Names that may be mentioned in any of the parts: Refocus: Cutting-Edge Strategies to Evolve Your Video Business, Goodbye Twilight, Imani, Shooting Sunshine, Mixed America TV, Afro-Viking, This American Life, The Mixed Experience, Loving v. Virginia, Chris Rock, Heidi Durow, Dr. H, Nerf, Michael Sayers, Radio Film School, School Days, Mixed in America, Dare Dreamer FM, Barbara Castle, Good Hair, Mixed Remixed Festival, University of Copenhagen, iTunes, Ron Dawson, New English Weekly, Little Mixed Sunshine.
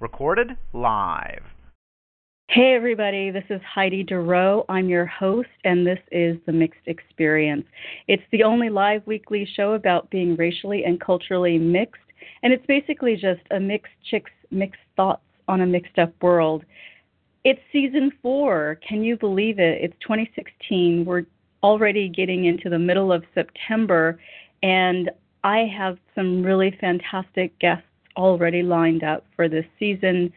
Recorded live. Hey everybody, this is Heidi Durow. I'm your host, and this is The Mixed Experience. It's the only live weekly show about being racially and culturally mixed, and it's basically just a mixed chicks, mixed thoughts on a mixed up world. It's season 4. Can you believe it? It's 2016. We're already getting into the middle of September, and I have some really fantastic guests already lined up for this season.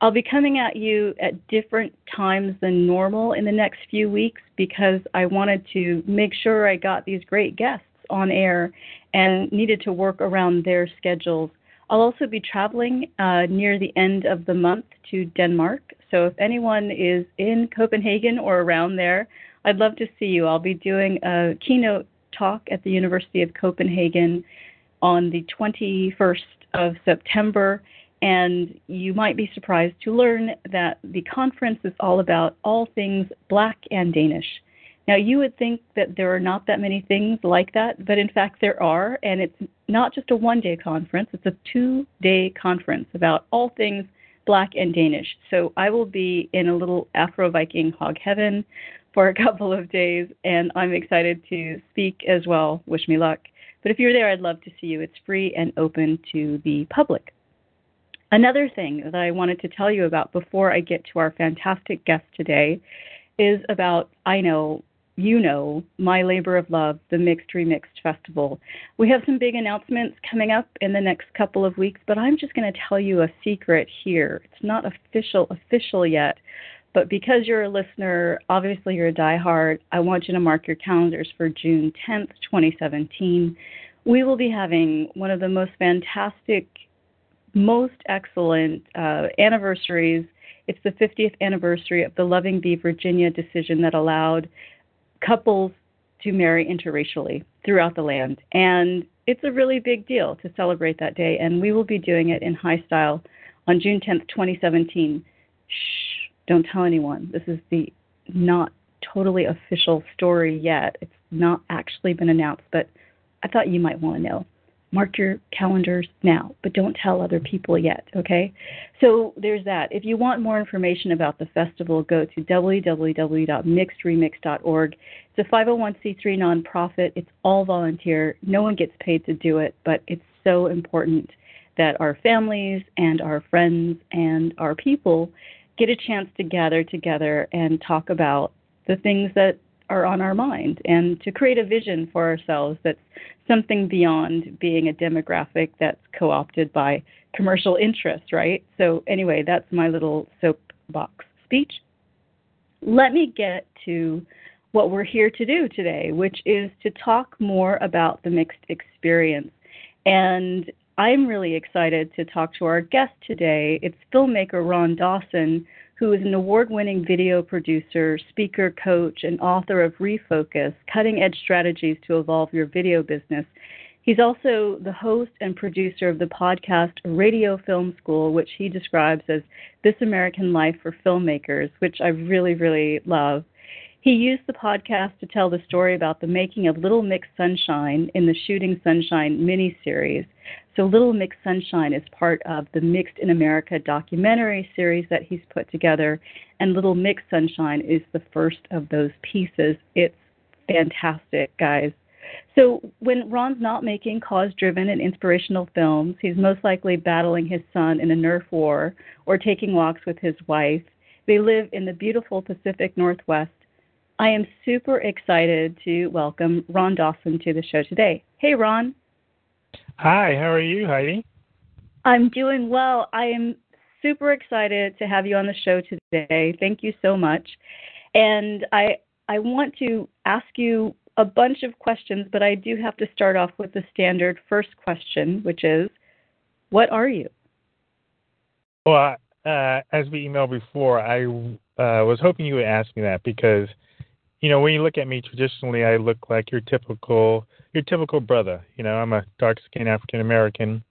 I'll be coming at you at different times than normal in the next few weeks because I wanted to make sure I got these great guests on air and needed to work around their schedules. I'll also be traveling near the end of the month to Denmark. So if anyone is in Copenhagen or around there, I'd love to see you. I'll be doing a keynote talk at the University of Copenhagen on the 21st of September, and you might be surprised to learn that the conference is all about all things Black and Danish. Now, you would think that there are not that many things like that, but in fact there are, and it's not just a one-day conference, it's a 2-day conference about all things Black and Danish. So I will be in a little Afro-Viking hog heaven for a couple of days, and I'm excited to speak as well. Wish me luck. But if you're there, I'd love to see you. It's free and open to the public. Another thing that I wanted to tell you about before I get to our fantastic guest today is about, I know, you know, my labor of love, the Mixed Remixed Festival. We have some big announcements coming up in the next couple of weeks, but I'm just going to tell you a secret here. It's not official yet. But because you're a listener, obviously you're a diehard, I want you to mark your calendars for June 10th, 2017. We will be having one of the most fantastic, most excellent anniversaries. It's the 50th anniversary of the Loving v. Virginia decision that allowed couples to marry interracially throughout the land. And it's a really big deal to celebrate that day, and we will be doing it in high style on June 10th, 2017. Shh. Don't tell anyone. This is the not totally official story yet. It's not actually been announced, but I thought you might want to know. Mark your calendars now, but don't tell other people yet, okay? So there's that. If you want more information about the festival, go to www.mixedremix.org. It's a 501c3 nonprofit. It's all volunteer. No one gets paid to do it, but it's so important that our families and our friends and our people get a chance to gather together and talk about the things that are on our mind and to create a vision for ourselves that's something beyond being a demographic that's co-opted by commercial interests, right? So anyway, that's my little soapbox speech. Let me get to what we're here to do today, which is to talk more about the Mixed Experience. And I'm really excited to talk to our guest today. It's filmmaker Ron Dawson, who is an award-winning video producer, speaker, coach, and author of Refocus: Cutting-Edge Strategies to Evolve Your Video Business. He's also the host and producer of the podcast Radio Film School, which he describes as This American Life for Filmmakers, which I really, really love. He used the podcast to tell the story about the making of Little Mixed Sunshine in the Shooting Sunshine miniseries. So Little Mixed Sunshine is part of the Mixed in America documentary series that he's put together, and Little Mixed Sunshine is the first of those pieces. It's fantastic, guys. So when Ron's not making cause-driven and inspirational films, he's most likely battling his son in a Nerf war or taking walks with his wife. They live in the beautiful Pacific Northwest. I am super excited to welcome Ron Dawson to the show today. Hey, Ron. Hi, how are you, Heidi? I'm doing well. I am super excited to have you on the show today. Thank you so much. And I want to ask you a bunch of questions, but I do have to start off with the standard first question, which is, what are you? Well, as we emailed before, I was hoping you would ask me that because you know, when you look at me traditionally, I look like your typical brother. You know, I'm a dark-skinned African-American.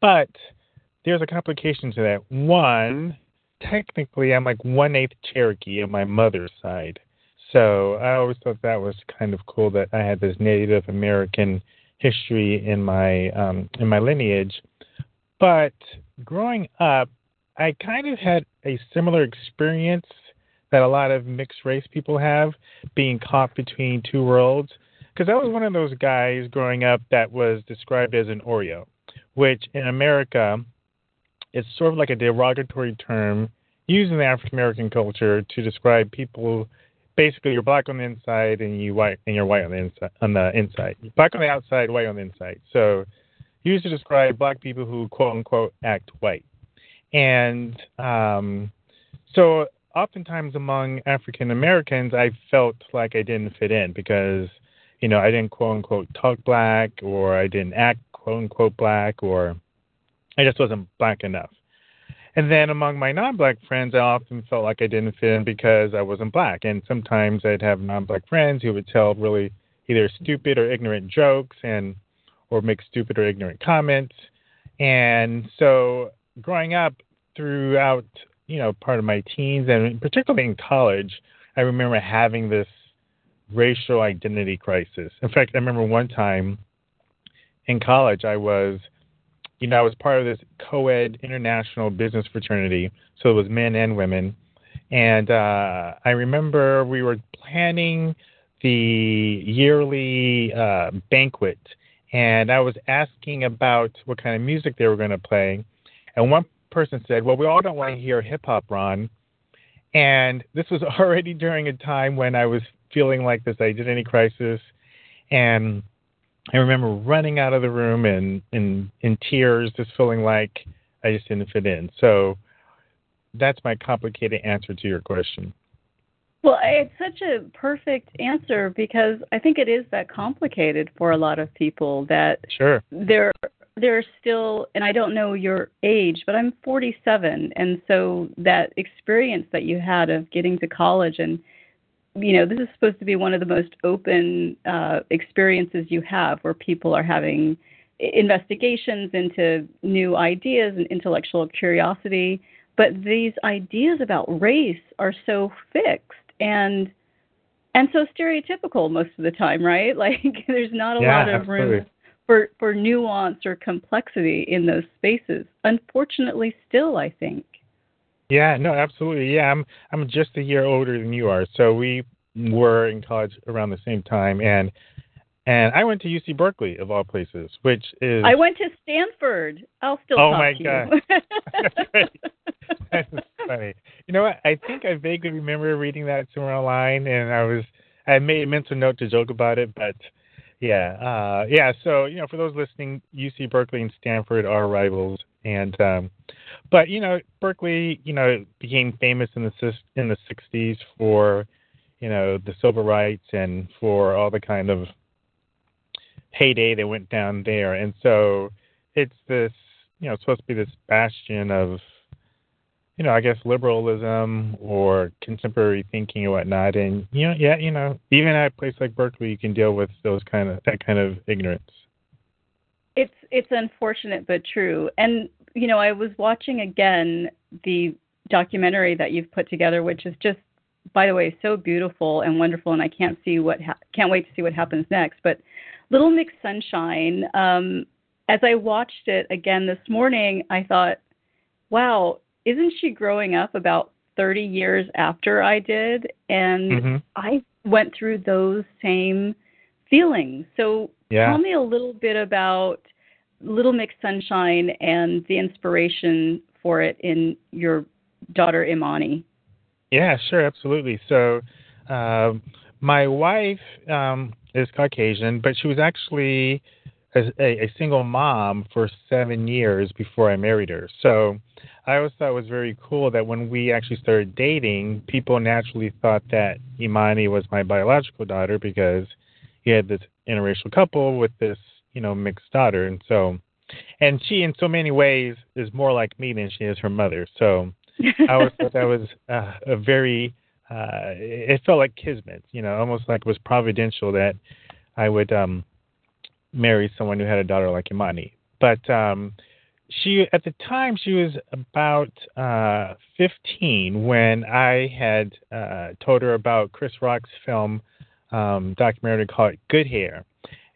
But there's a complication to that. One, technically, I'm like 1/8 Cherokee on my mother's side. So I always thought that was kind of cool that I had this Native American history in my lineage. But growing up, I kind of had a similar experience that a lot of mixed race people have, being caught between two worlds. Because I was one of those guys growing up that was described as an Oreo, which in America is sort of like a derogatory term used in the African-American culture to describe people. Basically, you're black on the inside and you're white on the inside. You're black on the outside, white on the inside. So used to describe black people who, quote unquote, act white. And so oftentimes among African-Americans, I felt like I didn't fit in because, you know, I didn't, quote unquote, talk black, or I didn't act, quote unquote, black, or I just wasn't black enough. And then among my non-black friends, I often felt like I didn't fit in because I wasn't black. And sometimes I'd have non-black friends who would tell really either stupid or ignorant jokes and or make stupid or ignorant comments. And so growing up throughout, you know, part of my teens and particularly in college, I remember having this racial identity crisis. In fact, I remember one time in college I was part of this co-ed international business fraternity, so it was men and women. And I remember we were planning the yearly banquet, and I was asking about what kind of music they were going to play. And one person said, well, we all don't want to hear hip-hop, Ron. And this was already during a time when I was feeling like this identity crisis, and I remember running out of the room in tears, just feeling like I just didn't fit in. So that's my complicated answer to your question. Well, it's such a perfect answer because I think it is that complicated for a lot of people that sure. They're still, and I don't know your age, but I'm 47. And so that experience that you had of getting to college and, you know, this is supposed to be one of the most open experiences you have where people are having investigations into new ideas and intellectual curiosity. But these ideas about race are so fixed and so stereotypical most of the time, right? Like there's not a lot of absolutely. Room for nuance or complexity in those spaces, unfortunately still, I think. Yeah, no, absolutely. Yeah, I'm just a year older than you are. So we were in college around the same time. And I went to UC Berkeley, of all places, which is... I went to Stanford. I'll still talk to you. Oh, my God. That's funny. You know what? I think I vaguely remember reading that somewhere online, and I made a mental note to joke about it, but yeah. So, you know, for those listening, UC Berkeley and Stanford are rivals. And, but, you know, Berkeley, you know, became famous in the 60s for, you know, the civil rights and for all the kind of heyday that went down there. And so it's this, you know, supposed to be this bastion of, you know, I guess liberalism or contemporary thinking and whatnot. And, you know, yeah, you know, even at a place like Berkeley, you can deal with that kind of ignorance. It's unfortunate but true. And, you know, I was watching again the documentary that you've put together, which is just, by the way, so beautiful and wonderful, and I can't wait to see what happens next. But Little Mixed Sunshine, as I watched it again this morning, I thought, wow, isn't she growing up about 30 years after I did? And I went through those same feelings. So tell me a little bit about Little Mixed Sunshine and the inspiration for it in your daughter, Imani. Yeah, sure, absolutely. So my wife is Caucasian, but she was actually a single mom for 7 years before I married her. So I always thought it was very cool that when we actually started dating, people naturally thought that Imani was my biological daughter because you had this interracial couple with this, you know, mixed daughter. And so, and she in so many ways is more like me than she is her mother. So I always thought that was a very, it felt like kismet, you know, almost like it was providential that I would marry someone who had a daughter like Imani. But she, at the time, she was about 15 when I had told her about Chris Rock's film documentary called Good Hair.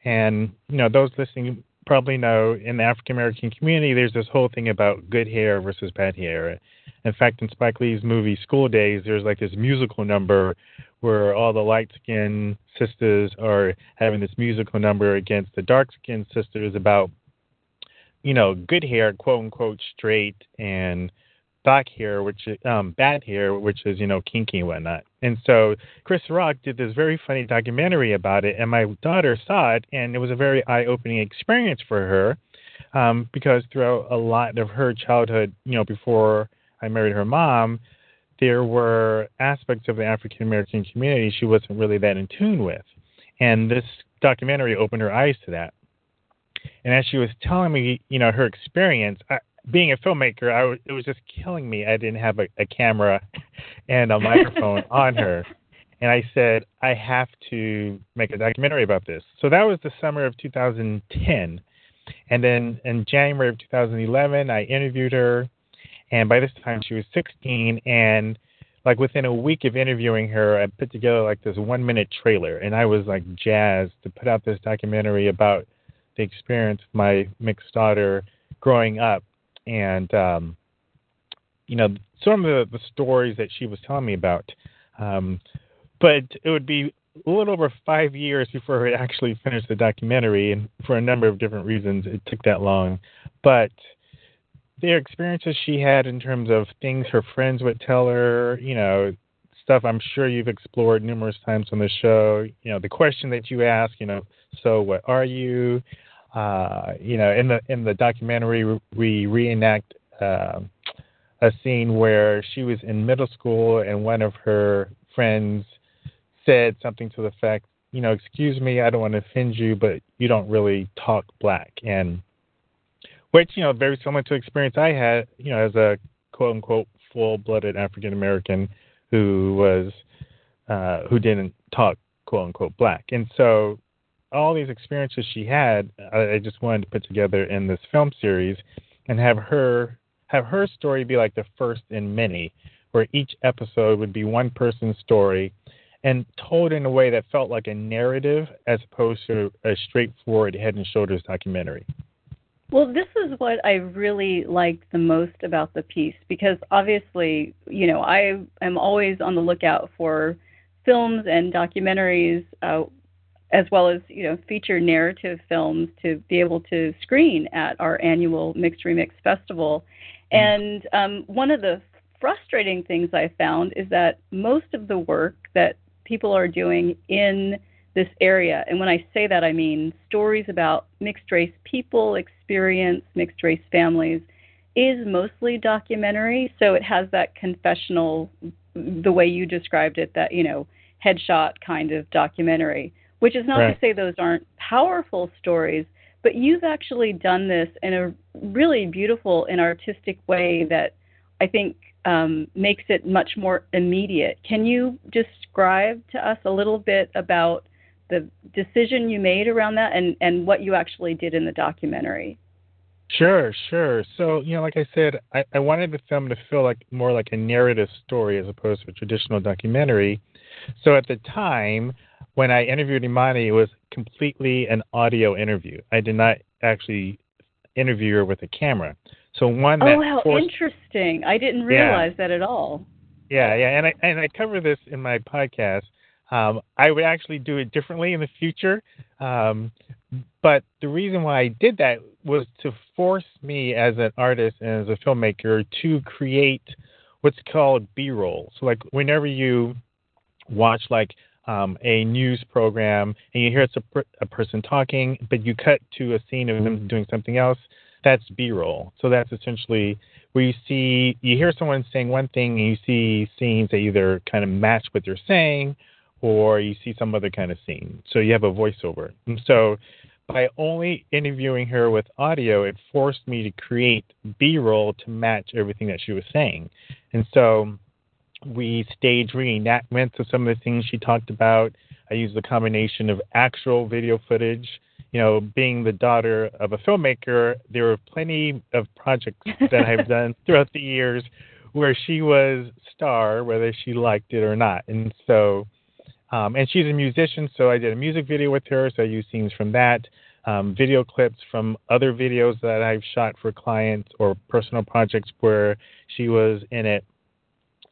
And, you know, those listening probably know, in the African-American community, there's this whole thing about good hair versus bad hair. In fact, in Spike Lee's movie School Days, there's like this musical number where all the light-skinned sisters are having this musical number against the dark-skinned sisters about, you know, good hair, quote-unquote, straight, and bad hair, which is, you know, kinky and whatnot. And so Chris Rock did this very funny documentary about it, and my daughter saw it, and it was a very eye-opening experience for her, because throughout a lot of her childhood, you know, before I married her mom, there were aspects of the African-American community she wasn't really that in tune with. And this documentary opened her eyes to that. And as she was telling me, you know, her experience, being a filmmaker, it was just killing me. I didn't have a camera and a microphone on her. And I said, I have to make a documentary about this. So that was the summer of 2010. And then in January of 2011, I interviewed her. And by this time, she was 16. And like within a week of interviewing her, I put together like this 1-minute trailer. And I was like jazzed to put out this documentary about the experience of my mixed daughter growing up. And, you know, some of the stories that she was telling me about. But it would be a little over 5 years before I actually finished the documentary. And for a number of different reasons, it took that long. But their experiences she had in terms of things her friends would tell her, you know, stuff I'm sure you've explored numerous times on the show. You know, the question that you ask, you know, so what are you? You know, in the documentary, we reenact a scene where she was in middle school and one of her friends said something to the effect, you know, excuse me, I don't want to offend you, but you don't really talk black. And which, you know, very similar to experience I had, you know, as a quote-unquote full-blooded African-American who didn't talk quote-unquote black. And so all these experiences she had, I just wanted to put together in this film series and have her story be like the first in many, where each episode would be one person's story and told in a way that felt like a narrative as opposed to a straightforward head and shoulders documentary. Well, this is what I really liked the most about the piece, because obviously, you know, I am always on the lookout for films and documentaries, as well as, you know, feature narrative films to be able to screen at our annual Mixed Remixed Festival. And one of the frustrating things I found is that most of the work that people are doing in this area, and when I say that, I mean stories about mixed-race people, experience, mixed-race families, is mostly documentary. So it has that confessional, the way you described it, that, you know, headshot kind of documentary. Which is not to say those aren't powerful stories, but you've actually done this in a really beautiful and artistic way that I think makes it much more immediate. Can you describe to us a little bit about the decision you made around that and what you actually did in the documentary? Sure. So, you know, like I said, I wanted the film to feel like more like a narrative story as opposed to a traditional documentary. So at the time, when I interviewed Imani, it was completely an audio interview. I did not actually interview her with a camera. So one that interesting. I didn't realize that at all. Yeah. And I cover this in my podcast. I would actually do it differently in the future. But the reason why I did that was to force me as an artist and as a filmmaker to create what's called B-roll. So like whenever you watch like a news program, and you hear it's a person talking, but you cut to a scene of them doing something else, that's B-roll. So that's essentially where you hear someone saying one thing, and you see scenes that either kind of match what they're saying, or you see some other kind of scene. So you have a voiceover. And so by only interviewing her with audio, it forced me to create B-roll to match everything that she was saying. And so we stage reenactments of some of the things she talked about. I used a combination of actual video footage. You know, being the daughter of a filmmaker, there were plenty of projects that I've done throughout the years where she was star, whether she liked it or not. And so, and she's a musician, so I did a music video with her, so I used scenes from that. video clips from other videos that I've shot for clients or personal projects where she was in it.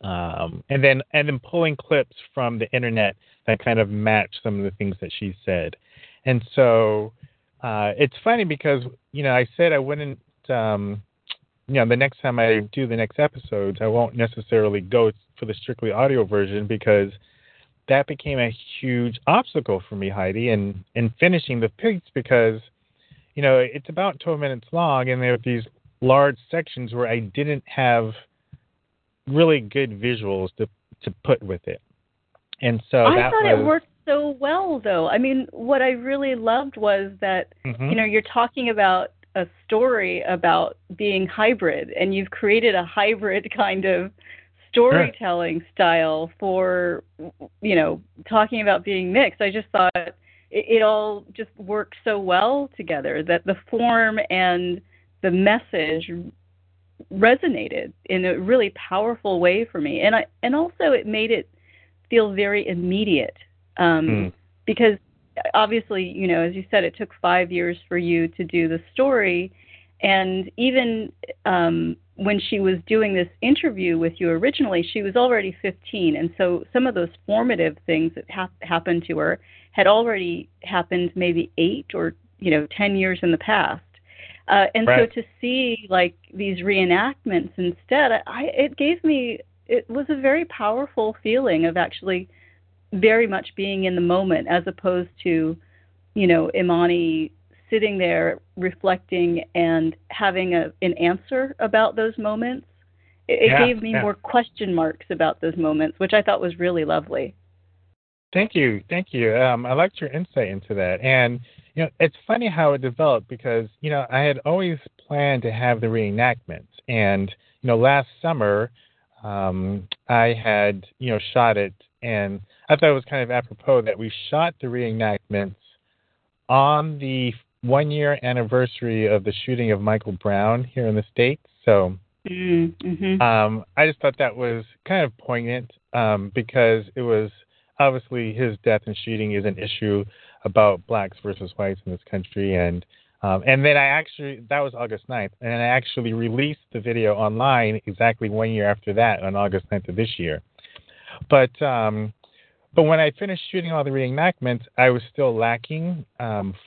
And then pulling clips from the internet that kind of match some of the things that she said. And so it's funny because, you know, I said I wouldn't, the next time I do the next episodes, I won't necessarily go for the strictly audio version because that became a huge obstacle for me, Heidi, in finishing the piece because, you know, it's about 12 minutes long and there are these large sections where I didn't have really good visuals to put with it. And so I thought it worked so well, though. I mean, what I really loved was that, mm-hmm. you know, you're talking about a story about being hybrid, and you've created a hybrid kind of storytelling style for, you know, talking about being mixed. I just thought it all just worked so well together that the form and the message resonated in a really powerful way for me. And also it made it feel very immediate because obviously, you know, as you said, it took 5 years for you to do the story. And even when she was doing this interview with you originally, she was already 15. And so some of those formative things that happened to her had already happened maybe 8 or 10 years in the past. So to see like these reenactments instead, it was a very powerful feeling of actually very much being in the moment as opposed to, you know, Imani sitting there reflecting and having an answer about those moments. It gave me more question marks about those moments, which I thought was really lovely. Thank you. I liked your insight into that. And, you know, it's funny how it developed because, you know, I had always planned to have the reenactments. And, you know, last summer I had, you know, shot it. And I thought it was kind of apropos that we shot the reenactments on the 1-year anniversary of the shooting of Michael Brown here in the States. So mm-hmm. I just thought that was kind of poignant because it was obviously his death and shooting is an issue about blacks versus whites in this country. And then that was August 9th. And I actually released the video online exactly 1 year after that on August 9th of this year. But when I finished shooting all the reenactments, I was still lacking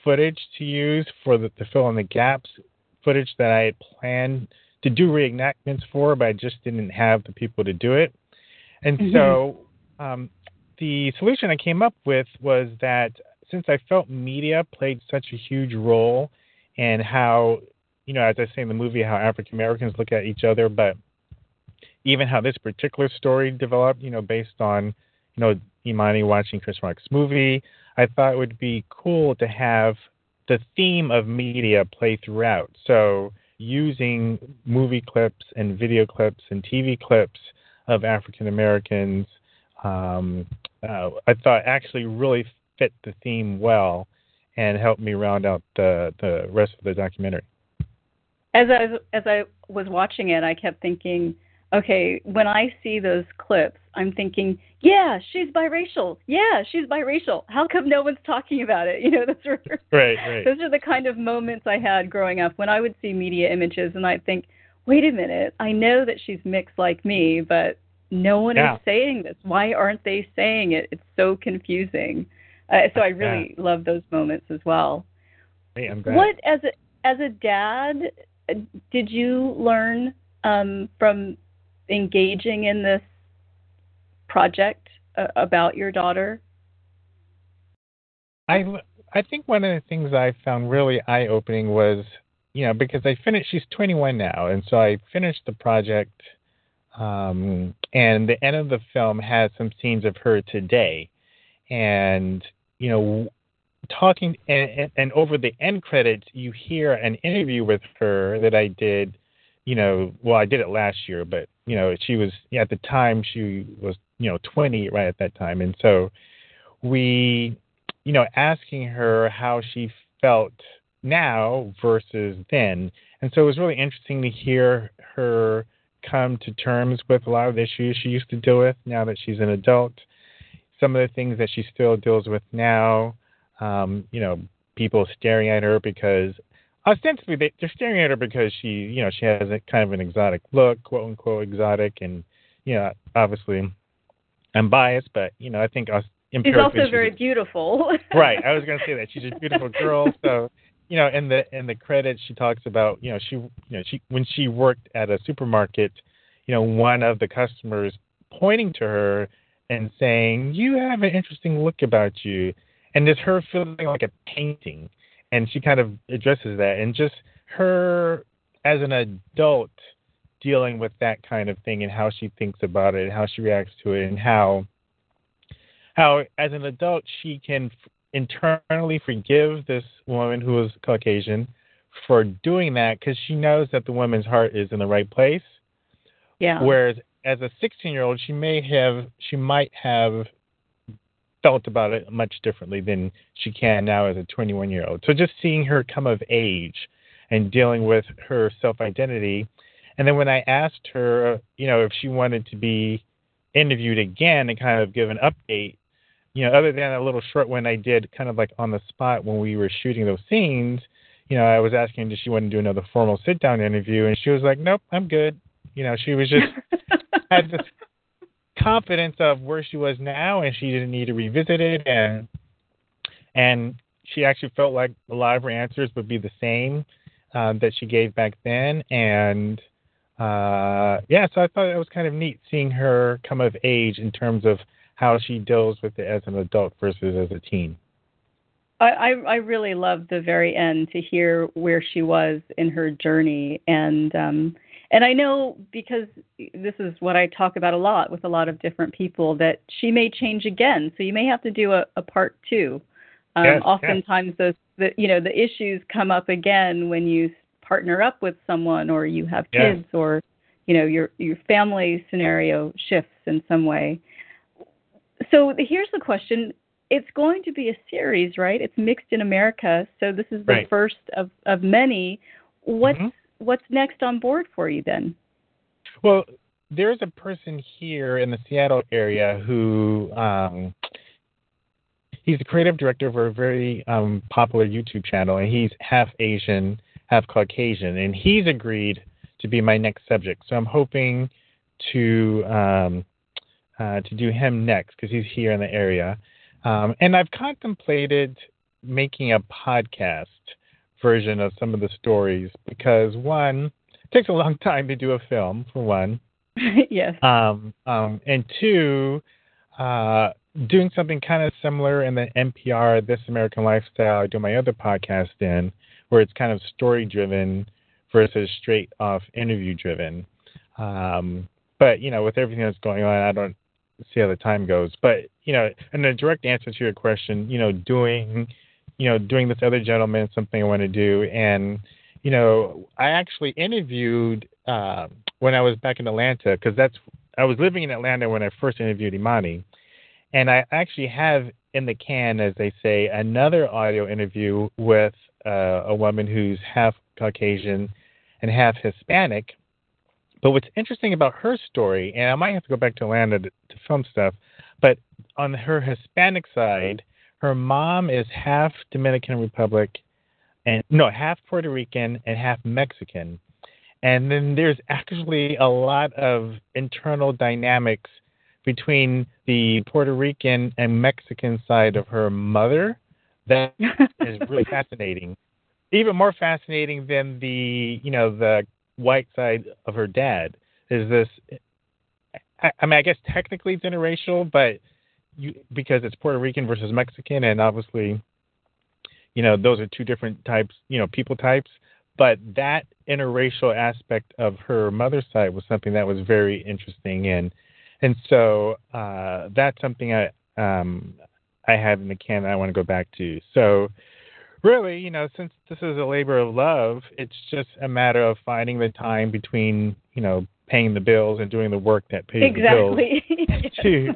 footage to use to fill in the gaps, footage that I had planned to do reenactments for, but I just didn't have the people to do it. And mm-hmm. so the solution I came up with was that since I felt media played such a huge role in how, you know, as I say in the movie, how African Americans look at each other, but even how this particular story developed, you know, based on, you know, Imani watching Chris Rock's movie, I thought it would be cool to have the theme of media play throughout. So using movie clips and video clips and TV clips of African Americans, I thought actually really fit the theme well and helped me round out the rest of the documentary. As I was watching it, I kept thinking, okay, when I see those clips, I'm thinking, yeah, she's biracial. Yeah, she's biracial. How come no one's talking about it? You know, those are the kind of moments I had growing up when I would see media images and I'd think, wait a minute, I know that she's mixed like me, but no one is saying this. Why aren't they saying it? It's so confusing. So I really love those moments as well. Hey, I'm glad. What, as a dad, did you learn from engaging in this project about your daughter? I think one of the things I found really eye-opening was, you know, because I finished, she's 21 now, and so I finished the project, and the end of the film has some scenes of her today. And, you know, talking, and over the end credits, you hear an interview with her that I did, you know, well, I did it last year, but, you know, she was, at the time, she was, you know, 20 right at that time. And so we, you know, asking her how she felt now versus then. And so it was really interesting to hear her come to terms with a lot of the issues she used to deal with now that she's an adult, some of the things that she still deals with now, you know, people staring at her because ostensibly they're staring at her because she, you know, she has a kind of an exotic look, quote unquote exotic, and you know, obviously I'm biased, but you know, I think she's also very beautiful. Right, I was going to say that she's a beautiful girl. So you know, in the credits she talks about, you know, she when she worked at a supermarket, you know, one of the customers pointing to her and saying, "You have an interesting look about you," and it's her feeling like a painting, and she kind of addresses that, and just her as an adult dealing with that kind of thing and how she thinks about it and how she reacts to it and how as an adult she can internally forgive this woman who is Caucasian for doing that because she knows that the woman's heart is in the right place. Yeah. Whereas as a 16-year-old, she might have felt about it much differently than she can now as a 21-year-old. So just seeing her come of age and dealing with her self-identity. And then when I asked her, you know, if she wanted to be interviewed again and kind of give an update, you know, other than a little short one I did kind of like on the spot when we were shooting those scenes, you know, I was asking does she want to do another formal sit-down interview, and she was like, "Nope, I'm good." You know, she was just had this confidence of where she was now, and she didn't need to revisit it, and she actually felt like a lot of her answers would be the same that she gave back then, and yeah, so I thought it was kind of neat seeing her come of age in terms of how she deals with it as an adult versus as a teen. I really loved the very end to hear where she was in her journey, and I know because this is what I talk about a lot with a lot of different people, that she may change again. So you may have to do a part two. Yes, oftentimes, yes. The issues come up again when you partner up with someone, or you have kids, yes. Or you know, your family scenario shifts in some way. So here's the question. It's going to be a series, right? It's Mixed in America. So this is the right. First of many. What's next on board for you then? Well, there's a person here in the Seattle area who he's the creative director for a very popular YouTube channel, and he's half Asian, half Caucasian, and he's agreed to be my next subject. So I'm hoping to do him next because he's here in the area. And I've contemplated making a podcast version of some of the stories because, one, it takes a long time to do a film, for one. Yes. And two, doing something kind of similar in the NPR This American Lifestyle I do my other podcast in, where it's kind of story-driven versus straight-off interview-driven. But, you know, with everything that's going on, I don't see how the time goes. But, you know, and a direct answer to your question, you know, doing this other gentleman is something I want to do. And, you know, I actually interviewed when I was back in Atlanta, because I was living in Atlanta when I first interviewed Imani. And I actually have in the can, as they say, another audio interview with a woman who's half Caucasian and half Hispanic. But what's interesting about her story, and I might have to go back to Atlanta to film stuff, but on her Hispanic side, her mom is half Dominican Republic, half Puerto Rican and half Mexican. And then there's actually a lot of internal dynamics between the Puerto Rican and Mexican side of her mother that is really fascinating. Even more fascinating than the white side of her dad is this. I mean, I guess technically it's interracial, but because it's Puerto Rican versus Mexican, and obviously, you know, those are two different types, you know, people types. But that interracial aspect of her mother's side was something that was very interesting, and so that's something I have in the can that I want to go back to. So really, you know, since this is a labor of love, it's just a matter of finding the time between, you know, paying the bills and doing the work that pays exactly. the bills. Exactly.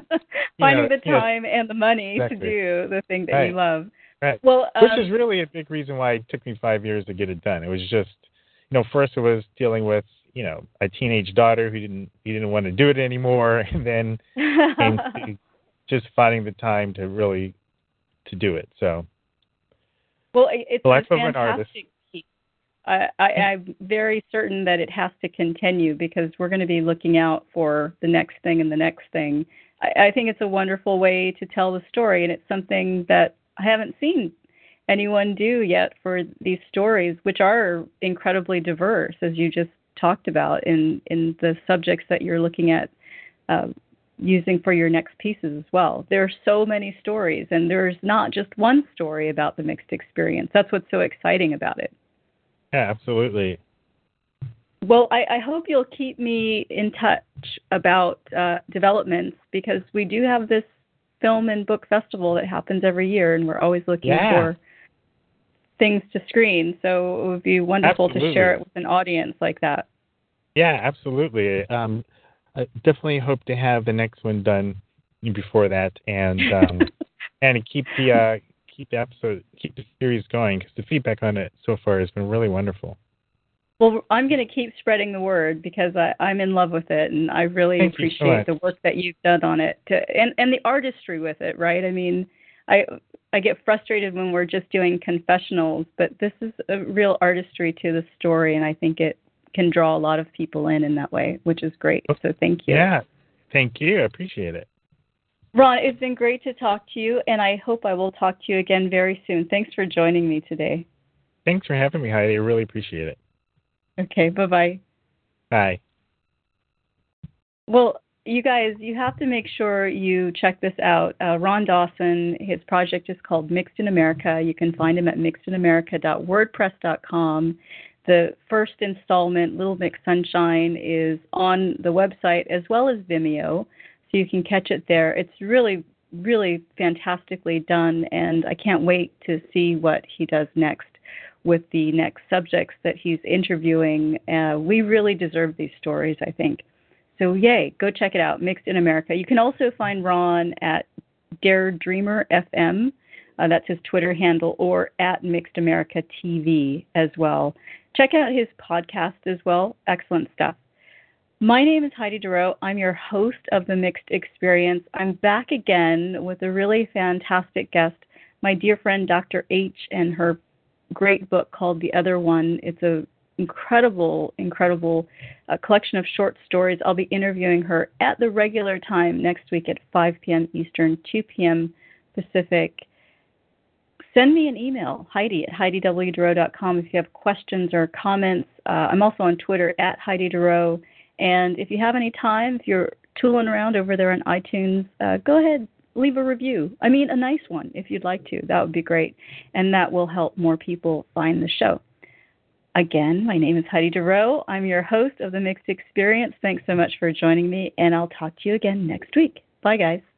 Finding the time and the money exactly. to do the thing that right. you love. Right. Well, which is really a big reason why it took me 5 years to get it done. It was just, you know, first it was dealing with, you know, a teenage daughter who didn't want to do it anymore, and then just finding the time to really do it. So. Well, it's Black a fantastic piece. I'm very certain that it has to continue because we're going to be looking out for the next thing and the next thing. I think it's a wonderful way to tell the story, and it's something that I haven't seen anyone do yet for these stories, which are incredibly diverse, as you just talked about in the subjects that you're looking at using for your next pieces as well. There are so many stories, and there's not just one story about the mixed experience. That's what's so exciting about it. Yeah, absolutely. Well, I hope you'll keep me in touch about developments, because we do have this film and book festival that happens every year, and we're always looking for things to screen. So it would be wonderful to share it with an audience like that. Yeah, absolutely. I definitely hope to have the next one done before that, and and keep the series going, because the feedback on it so far has been really wonderful. Well, I'm going to keep spreading the word because I'm in love with it, and I really appreciate the work that you've done on it, and the artistry with it, right? I mean, I get frustrated when we're just doing confessionals, but this is a real artistry to the story, and I think it can draw a lot of people in that way, which is great. So thank you. Yeah, thank you. I appreciate it. Ron, it's been great to talk to you, and I hope I will talk to you again very soon. Thanks for joining me today. Thanks for having me, Heidi. I really appreciate it. Okay, bye-bye. Bye. Well, you guys, you have to make sure you check this out. Ron Dawson, his project is called Mixed in America. You can find him at mixedinamerica.wordpress.com. The first installment, Little Mixed Sunshine, is on the website as well as Vimeo, so you can catch it there. It's really, really fantastically done, and I can't wait to see what he does next with the next subjects that he's interviewing. We really deserve these stories, I think. So, yay, go check it out, Mixed in America. You can also find Ron at Dare Dreamer FM. That's his Twitter handle, or at Mixed America TV as well. Check out his podcast as well. Excellent stuff. My name is Heidi Durow. I'm your host of The Mixed Experience. I'm back again with a really fantastic guest, my dear friend Dr. H, and her great book called The Other One. It's an incredible, incredible collection of short stories. I'll be interviewing her at the regular time next week at 5 p.m. Eastern, 2 p.m. Pacific. Send me an email, Heidi, at HeidiWDurow.com if you have questions or comments. I'm also on Twitter, at Heidi Durow. And if you have any time, if you're tooling around over there on iTunes, go ahead, leave a review. I mean, a nice one, if you'd like to. That would be great. And that will help more people find the show. Again, my name is Heidi Durow. I'm your host of The Mixed Experience. Thanks so much for joining me, and I'll talk to you again next week. Bye, guys.